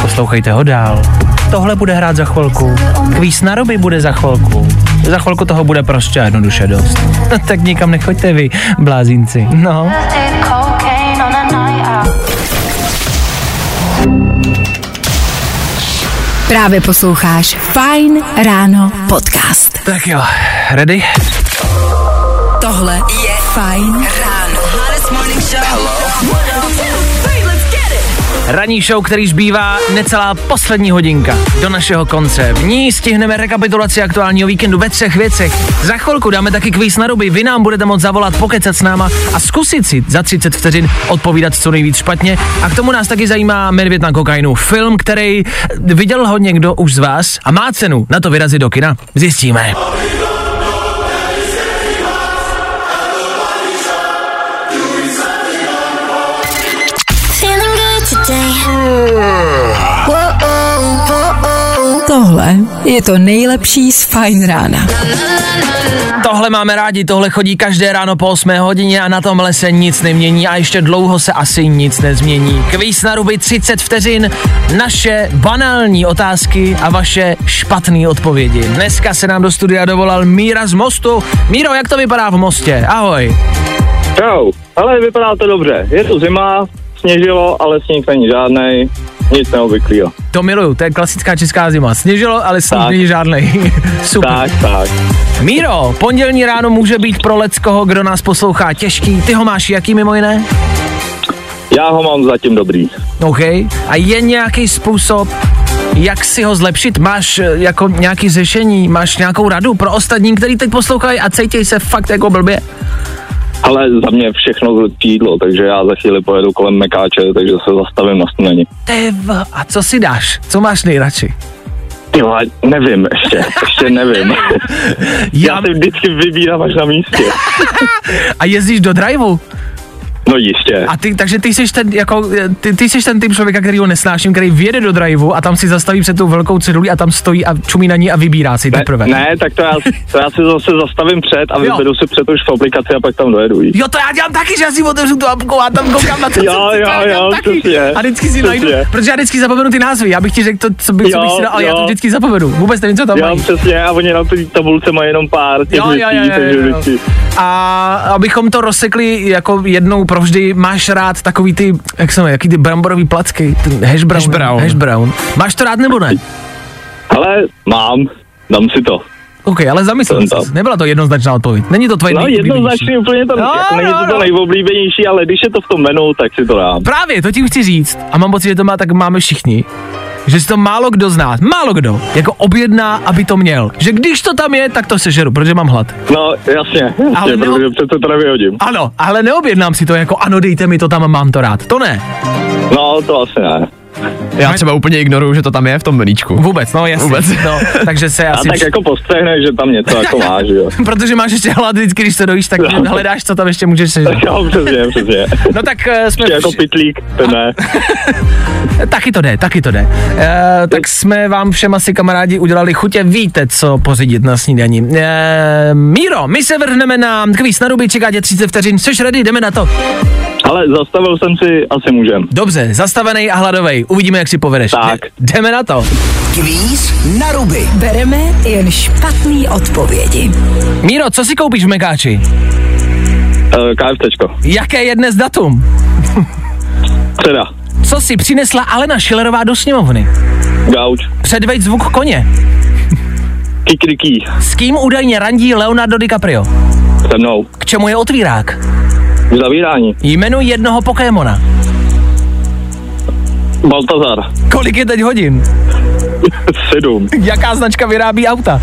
Poslouchejte ho dál. Tohle bude hrát za chvilku. Kvíz na Roby bude za chvilku. Za chvilku toho bude prostě jednoduše dost. No, tak nikam nechoďte vy, blázinci. No. Právě posloucháš Fajn ráno podcast. Tak jo, ready? Tohle je Fajn ráno. Ranní show, který zbývá necelá poslední hodinka do našeho konce. V ní stihneme rekapitulaci aktuálního víkendu ve třech věcech. Za chvilku dáme taky kvíz na Ruby. Vy nám budete moct zavolat, pokecat s náma a zkusit si za 30 vteřin odpovídat co nejvíc špatně. A k tomu nás taky zajímá Medvěd na kokainu. Film, který viděl ho někdo už z vás a má cenu na to vyrazit do kina. Zjistíme. Tohle je to nejlepší z Fajn rána. Tohle máme rádi, tohle chodí každé ráno po 8 hodině a na tomhle se nic nemění a ještě dlouho se asi nic nezmění. Kvíz na Ruby 30 vteřin, naše banální otázky a vaše špatné odpovědi. Dneska se nám do studia dovolal Míra z Mostu. Míro, jak to vypadá v Mostě? Ahoj. Čau, ale vypadá to dobře. Je to zima, sněžilo, ale sníh není žádnej. Nic neobvyklého. To miluju, to je klasická česká zima. Sněžilo, ale sníh není žádnej. Super. Tak. Míro, pondělní ráno může být pro leckoho, kdo nás poslouchá, těžký. Ty ho máš jaký mimo jiné? Já ho mám zatím dobrý. OK. A je nějaký způsob, jak si ho zlepšit? Máš jako nějaký řešení, máš nějakou radu pro ostatní, který teď poslouchají a cítějí se fakt jako blbě? Ale za mě všechno zlepší jídlo, takže já za chvíli pojedu kolem mekáče, takže se zastavím na snídani. A co si dáš? Co máš nejradši? Tyhle, nevím ještě nevím. Já si vždycky vybírám až na místě. A jezdíš do driveu? No jistě. A takže ty jsi ten, jako, ty jsi ten typ člověka, který ho nesnáším, který vjede do driveu a tam si zastaví před tou velkou cedulí a tam stojí a čumí na ní a vybírá si teprve. Ne, tak to já si zase zastavím před a vyberu si před už v aplikaci a pak tam dojedu. Jo, to já dělám taky, že já si otevřu tu apku a tam koukám na to, jo, taky. A vždycky si najdu, protože já vždycky zapomenu ty názvy, já bych ti řekl to, co bych si dal, ale já to vždycky zapomenu, vůbec nevím, co tam mají. Jo, přesně, a oni na té tabulce mají jenom pár těch věcí. A abychom to rozsekli jako jednou vždy, máš rád takový ty, jaký ty bramborový placky, ten hash brown. Máš to rád nebo ne? Ale mám, dám si to. OK, ale zamyslel jsi, nebyla to jednoznačná odpověď, není to tvoje nejoblíbenější. No jednoznačně úplně to není to nejoblíbenější, ale když je to v tom menu, tak si to dám. Právě, to ti chci říct a mám pocit, že to máme všichni. Že si to málo kdo zná, jako objedná, aby to měl. Že když to tam je, tak to sežeru, protože mám hlad. No, jasně protože přece to nevyhodím. Ano, ale neobjednám si to jako, ano, dejte mi to tam, mám to rád, to ne. No, to asi ne. Já třeba úplně ignoruju, že to tam je v tom meníčku. Vůbec, no jasně. No, takže se asi... A tak jako postřehneš, že tam něco jako máš, jo. Protože máš ještě hlad vždycky, když to dojíš, tak hledáš, co tam ještě můžeš sežrat. Jo, přesně. No tak jsme... Ještě jako pitlík, to ne. Taky to jde. Tak jsme vám všem asi kamarádi udělali chutě, víte, co pořídit na snídani. Míro, my se vrhneme na kvíz na Ruby, čeká tě 30 vteřin. Jseš ready? Jdeme na to. Ale zastavil jsem si, asi můžem. Dobře, zastavený a hladovej. Uvidíme, jak si povedeš. Tak. Jdeme na to. Kvíz na Ruby. Bereme jen špatný odpovědi. Míro, co si koupíš v mekáči? KFCčko. Jaké je dnes datum? Středa. Co si přinesla Alena Schillerová do sněmovny? Gauč. Předveď zvuk koně. Kikriký. S kým údajně randí Leonardo DiCaprio? Se mnou. K čemu je otvírák? Zavírání. Jmenuji jednoho Pokémona. Baltazar. Kolik je teď hodin? 7. Jaká značka vyrábí auta?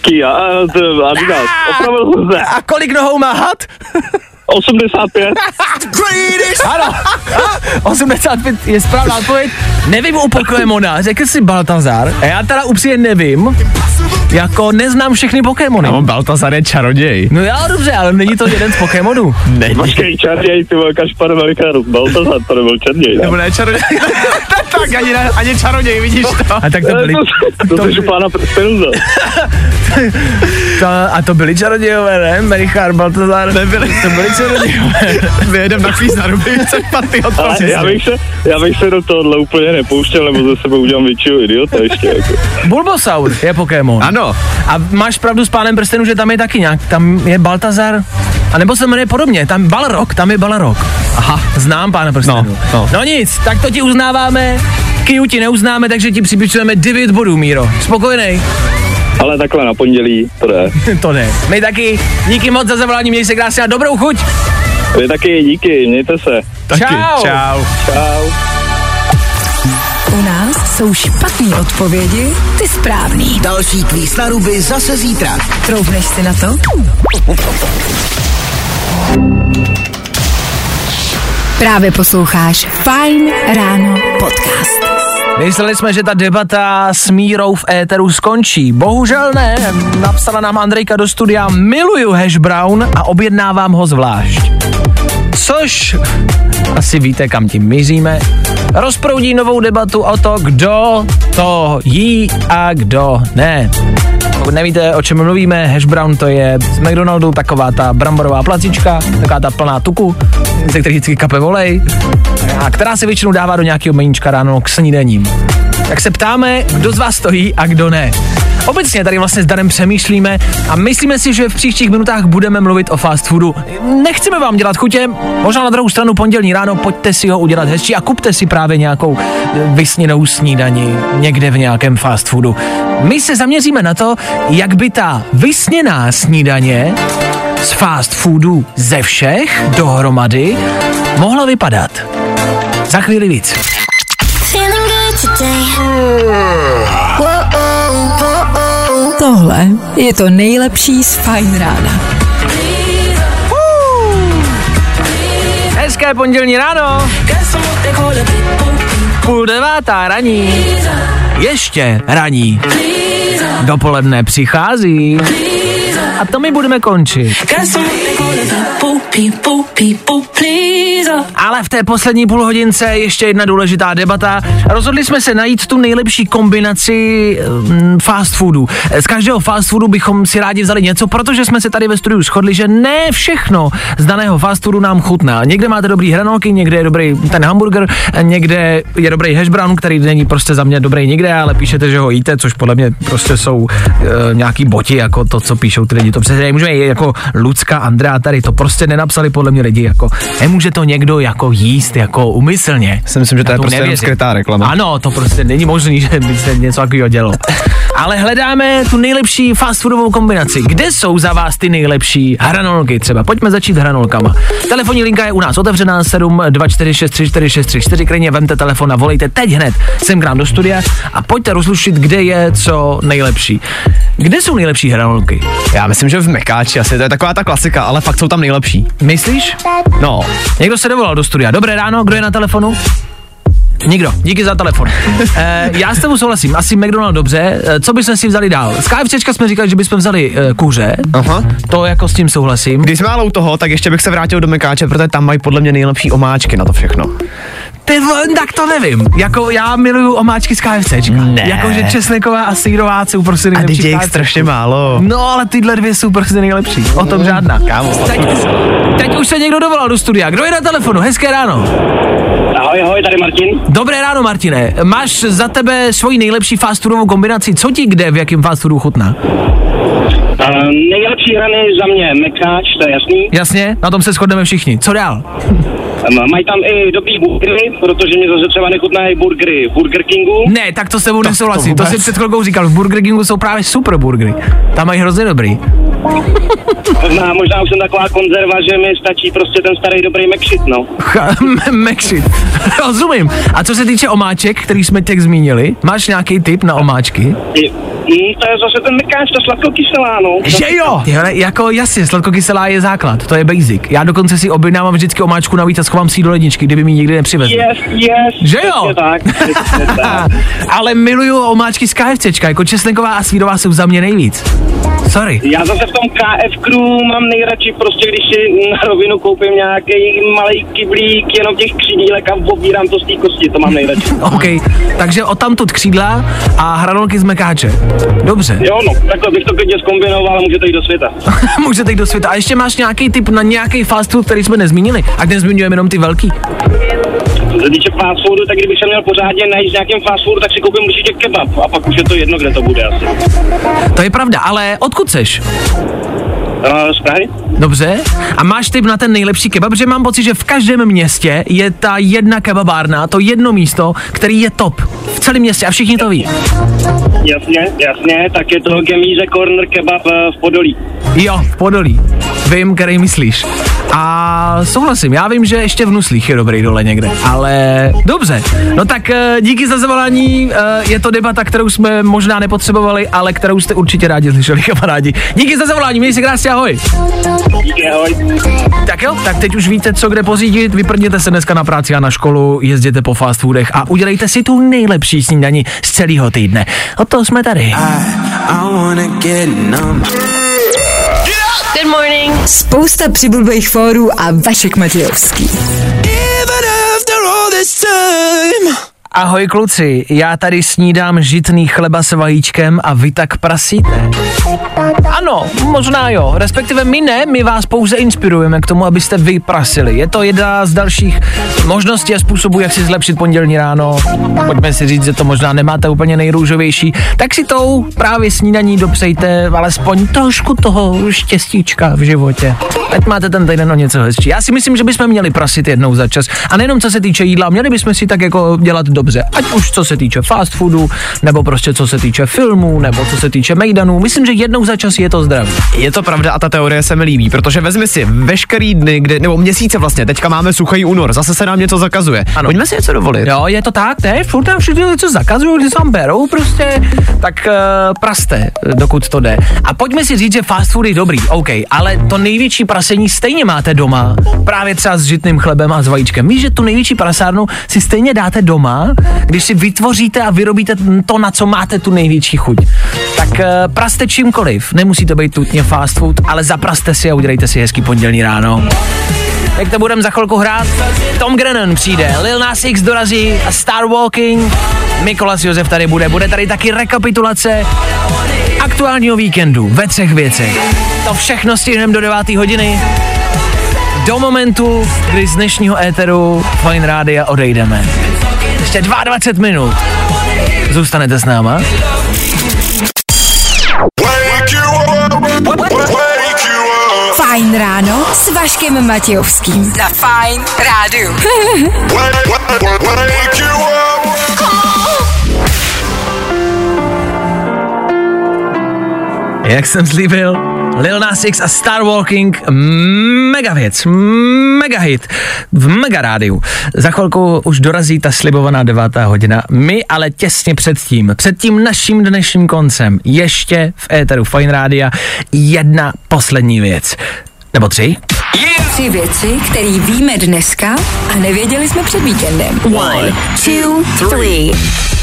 Kia. A kolik nohou má had? 85. Ano, 85 je správná odpověď. Nevím u Pokémona, řekl si Baltazar. A já teda upřímně nevím, jako neznám všechny Pokémony. No, Baltazar je čaroděj. No já dobře, ale není to jeden z Pokémonů. Není. Počkej, čaroděj, ty byl Kašpar Velká, Baltazar to nebyl čaroděj. Ne? Nebo ne čaroděj. Tak, ani čaroděj, vidíš to. A tak to byli. To jsi u Pána prstenů. To byli čarodějové, ne? Merichard, Baltazar. Nebyli. To byli čarodějové. Vyjedem na kvíz na rubice, paty odpořit. Já bych se do tohohle úplně nepouštěl, nebo ze sebe udělám většího idiota ještě. Jako. Bulbosaur je Pokémon. Ano. A máš pravdu s Pánem prstenů, že tam je taky nějak, tam je Baltazar, a nebo se jmenuje podobně, tam Balrog, tam je Balrog. Aha. Znám Pána prstenů. No nic, tak to ti uznáváme, Kiu ti neuznáme, takže ti připičujeme 9 bodů, Míro. Spokojenej. Ale takhle na pondělí, to ne. To ne. My taky, díky moc za zavolání, měj se krásně a dobrou chuť. Vy taky, díky, mějte se. Taky. Čau. U nás jsou špatný odpovědi, ty správný. Další kvíz na ruby zase zítra. Troubneš si na to? Právě posloucháš Fajn ráno podcast. Mysleli jsme, že ta debata s Mírou v éteru skončí. Bohužel ne, napsala nám Andrejka do studia: miluju hash brown a objednávám ho zvlášť. Což, asi víte, kam tím míříme, rozproudí novou debatu o to, kdo to jí a kdo ne. Pokud nevíte, o čem mluvíme, hash brown to je z McDonaldu taková ta bramborová placička, taková ta plná tuku, ze kterých vždycky kape volej, a která se většinou dává do nějakého meníčka ráno k snídaním. Tak se ptáme, kdo z vás to jí a kdo ne. Obecně tady vlastně s Danem přemýšlíme a myslíme si, že v příštích minutách budeme mluvit o fast foodu. Nechceme vám dělat chutě, možná na druhou stranu pondělní ráno pojďte si ho udělat hezčí a kupte si právě nějakou vysněnou snídani někde v nějakém fast foodu. My se zaměříme na to, jak by ta vysněná snídaně z fast foodu ze všech dohromady mohla vypadat. Za chvíli víc. Tohle je to nejlepší z Fajn rána. Hezké pondělní ráno. 8:30 raní. Ještě raní. Dopoledne přichází. A to my budeme končit. Ale v té poslední půlhodince ještě jedna důležitá debata. Rozhodli jsme se najít tu nejlepší kombinaci fast foodu. Z každého fast foodu bychom si rádi vzali něco, protože jsme se tady ve studiu shodli, že ne všechno z daného fast foodu nám chutná. Někde máte dobrý hranolky, někde je dobrý ten hamburger, někde je dobrý hash brown, který není prostě za mě dobrý nikde, ale píšete, že ho jíte, což podle mě prostě jsou nějaký boti, jako to, co píšou ty lidi. To přece nemůžeme jít jako Lucka, Andrea tady, to prostě nenapsali podle mě lidi, jako nemůže to někdo jako jíst jako umyslně. Já si myslím, že to je prostě jenom skrytá reklama. Ano, to prostě není možný, že by se něco takového dělo. Ale hledáme tu nejlepší fast foodovou kombinaci. Kde jsou za vás ty nejlepší hranolky třeba? Pojďme začít hranolkama. Telefonní linka je u nás otevřená 724634634, klidně vemte telefon a volejte teď hned sem k nám do studia a pojďte rozlušit, kde je co nejlepší. Kde jsou nejlepší hranolky? Já myslím, že v Mekáči asi, to je taková ta klasika, ale fakt jsou tam nejlepší. Myslíš? No. Někdo se dovolal do studia. Dobré ráno, kdo je na telefonu? Nikdo, díky za telefon. Já s tebou souhlasím, asi McDonald's dobře, co bychom si vzali dál? Z KFCčka jsme říkali, že bychom vzali kuře, aha, to jako s tím souhlasím. Když jsme ale u toho, tak ještě bych se vrátil do Mekáče, protože tam mají podle mě nejlepší omáčky na to všechno. Tak to nevím. Jako já miluju omáčky z KFCčka. Jakože česneková a sýrová jsou prostě nejlepší. A teď je strašně málo. No, ale tyhle dvě jsou prostě nejlepší. O tom žádná. Kámo. Teď už se někdo dovolal do studia. Kdo je na telefonu? Hezké ráno. Ahoj, tady Martin. Dobré ráno, Martine. Máš za tebe svoji nejlepší fast foodovou kombinaci? Co ti kde, v jakém fast foodu chutná? Nejlepší hrany za mě Mekáč, to je jasný. Jasně, na tom se shodneme všichni. Co dál? Mají tam i dobrý burgery, protože mě zase třeba nechutná i burgery v Burger Kingu. Ne, tak to se mnou nesouhlasí, to jsem před chvilkou říkal, v Burger Kingu jsou právě super burgery, tam mají hrozně dobrý. Možná už jsem taková konzerva, že mi stačí prostě ten starý dobrý McShit, no. McShit, rozumím. A co se týče omáček, který jsme těch zmínili, máš nějaký tip na omáčky? To je zase ten Mekáč, to sladkokyselá, no. Že jo, jako jasně, sladkokyselá je základ, to je basic. Já dokonce si objednávám vždycky omáčku navíc. schovám si ji do ledničky, kdyby mi nikdy nepřivezli. Yes, že jo? Tak. Ale miluju omáčky z KFCčka, jako česneková a svírová jsou za mě nejvíc. Sorry. Já zase v tom KF Crew mám nejradši prostě, když si na rovinu koupím nějaký malý kyblík, jenom těch křídílek a obírám to z té kosti, to mám nejradši. OK, takže odtamtud křídla a hranolky z mekáče. Dobře. Jo, no, takhle bych to klidně zkombinoval a můžete jít do světa. Můžete jít do světa. A ještě máš nějaký tip na nějaký fast food, který jsme nezmínili? Ať nezmiňujeme jenom ty velký. Co se týče fast foodu, tak kdybych se měl pořádně najít nějakým fast foodu, tak si koupím určitě kebab a pak už je to jedno, kde to bude asi. To je pravda, ale odkud seš? Z Prahy. Dobře. A máš tip na ten nejlepší kebab, že mám pocit, že v každém městě je ta jedna kebabárna, to jedno místo, který je top v celém městě a všichni to ví. Jasně, tak je to Gemíze Corner Kebab v Podolí. Jo, v Podolí. Vím, který myslíš. A souhlasím, já vím, že ještě v Nuslích je dobrý dole někde, ale dobře. No tak díky za zavolání, je to debata, kterou jsme možná nepotřebovali, ale kterou jste určitě rádi slyšeli, kamarádi. Díky za zavolání, měj se krásně, ahoj. Díky, ahoj. Tak jo, tak teď už víte, co kde pořídit, vyprdněte se dneska na práci a na školu, jezděte po fast foodech a udělejte si tu nejlepší snídani z celého týdne. O to jsme tady. Good morning. Spousta přibulbých fórů a Vašek Matějovský. Ahoj kluci, já tady snídám žitný chleba s vajíčkem a vy tak prasíte. Ano, možná jo, respektive my ne, my vás pouze inspirujeme k tomu, abyste vy prasili. Je to jedna z dalších možností a způsobů, jak si zlepšit pondělní ráno. Pojďme si říct, že to možná nemáte úplně nejrůžovější, tak si tou právě snídaní dopřejte alespoň trošku toho štěstíčka v životě. Ať máte ten týden o něco hezčí. Já si myslím, že bychom měli prasit jednou za čas. A nejenom co se týče jídla, měli bychom si tak jako dělat dobře. Ať už co se týče fast foodu, nebo prostě co se týče filmů, nebo co se týče mejdanů. Myslím, že jednou za čas je to zdravé. Je to pravda a ta teorie se mi líbí, protože vezmi si veškerý dny, nebo měsíce vlastně, teďka máme suchý únor, zase se nám něco zakazuje. Ano. Pojďme si něco dovolit. Jo, je to tak, ne? Furt tam všichni něco zakazují, že se vám berou prostě, tak praste, dokud to jde. A pojďme si říct, že fast food je dobrý, OK, ale to největší prasení stejně máte doma, právě třeba s žitným chlebem a s vajíčkem. Víš, že tu největší prasárnu si stejně dáte doma, když si vytvoříte a vyrobíte to, na co máte tu největší chuť. Tak praste čímkoliv. Nemusí to být tutně fast food, ale zapraste si a udělejte si hezký pondělní ráno. Jak to budeme za chvilku hrát? Tom Grennan přijde, Lil Nas X dorazí, Star Walking, Mikolas Josef tady bude. Bude tady taky rekapitulace aktuálního víkendu ve třech věcech. To všechno stihneme do 9. hodiny. Do momentu, kdy z dnešního éteru Fajn rádia odejdeme. Ještě 22 minut. Zůstanete s náma. Fajn ráno s Vaškem Matějovským. Za Fajn rádio. Jak jsem slíbil, Lil Nas X a Star Walking, mega věc, mega hit, v mega rádiu. Za chvilku už dorazí ta slibovaná 9. hodina, my ale těsně před tím naším dnešním koncem, ještě v éteru Fajn rádia, jedna poslední věc. Nebo tři? Tři věci, které víme dneska a nevěděli jsme před víkendem. 1, 2, 3.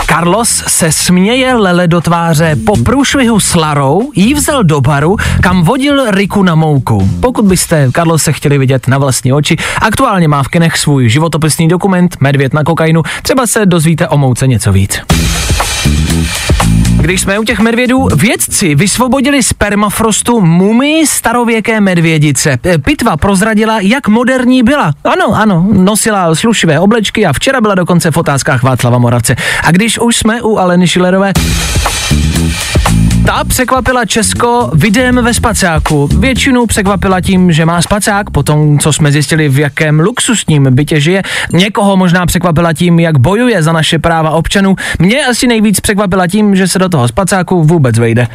Carlos se směje Lele do tváře, po průšvihu s Larou jí vzal do baru, kam vodil Riku na mouku. Pokud byste Carlose chtěli vidět na vlastní oči, aktuálně má v kinech svůj životopisný dokument Medvěd na kokainu, třeba se dozvíte o mouce něco víc. Když jsme u těch medvědů, vědci vysvobodili z permafrostu mumii starověké medvědice. Pitva prozradila, jak moderní byla. Ano, nosila slušivé oblečky a včera byla dokonce v Otázkách Václava Moravce. A když už jsme u Aleny Schillerové, ta překvapila Česko videem ve spacáku. Většinu překvapila tím, že má spacák, potom co jsme zjistili, v jakém luxusním bytě žije. Někoho možná překvapila tím, jak bojuje za naše práva občanů. Mě asi nejvíc překvapila tím, že se do toho spacáku vůbec vejde.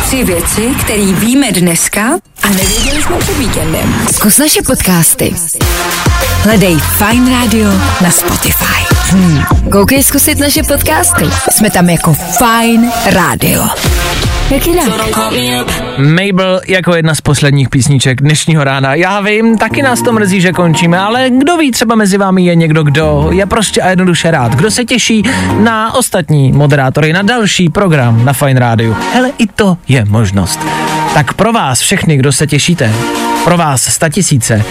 Tři věci, které víme dneska a nevěděli jsme před víkendem. Zkus naše podcasty. Hledej Fajn rádio na Spotify. Koukej zkusit naše podcasty. Jsme tam jako Fajn rádio. Jak jinak? Mabel jako jedna z posledních písniček dnešního rána. Já vím, taky nás to mrzí, že končíme, ale kdo ví, třeba mezi vámi je někdo, kdo je prostě a jednoduše rád, kdo se těší na ostatní moderátory, na další program na Fajn rádiu. Hele, i to je možnost. Tak pro vás všechny, kdo se těšíte, pro vás 100 000,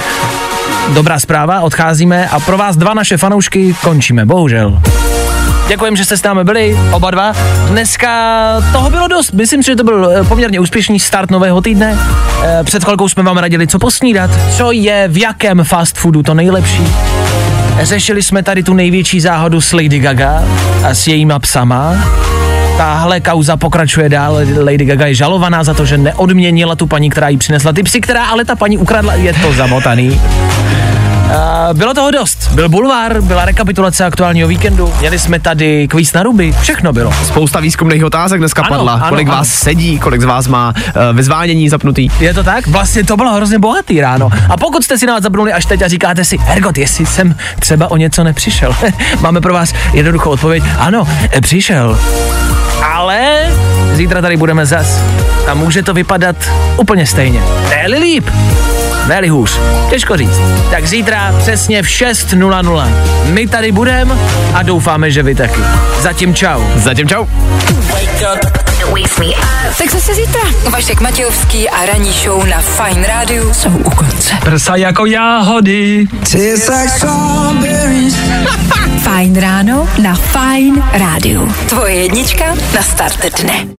dobrá zpráva, odcházíme a pro vás dva naše fanoušky končíme, bohužel. Děkujem, že jste s námi byli, oba dva. Dneska toho bylo dost, myslím si, že to byl poměrně úspěšný start nového týdne. Před chvilkou jsme vám radili, co posnídat, co je v jakém fast foodu to nejlepší. Řešili jsme tady tu největší záhodu s Lady Gaga a s jejíma psama. Tahle kauza pokračuje dál, Lady Gaga je žalovaná za to, že neodměnila tu paní, která jí přinesla ty psy, která ale ta paní ukradla, je to zamotaný. Bylo toho dost. Byl bulvár, byla rekapitulace aktuálního víkendu, měli jsme tady kvíz na ruby, všechno bylo. Spousta výzkumných otázek dneska padla. Ano, kolik vás sedí, kolik z vás má vyzvánění zapnutý. Je to tak? Vlastně to bylo hrozně bohatý ráno. A pokud jste si nás zapnuli až teď a říkáte si, Hergot, jestli jsem třeba o něco nepřišel. Máme pro vás jednoduchou odpověď. Ano, přišel. Ale zítra tady budeme zas. A může to vypadat úplně stejně. Ne-li líp. Ne-li hůř. Těžko říct. Tak zítra přesně v 6:00. My tady budeme a doufáme, že vy taky. Zatím čau. Zatím čau. Tak zase zítra. Vašek Matějovský a ranní show na Fajn rádiu jsou u konce. Prsa jako jáhody. Fajn ráno na Fajn rádiu. Tvoje jednička na start dne.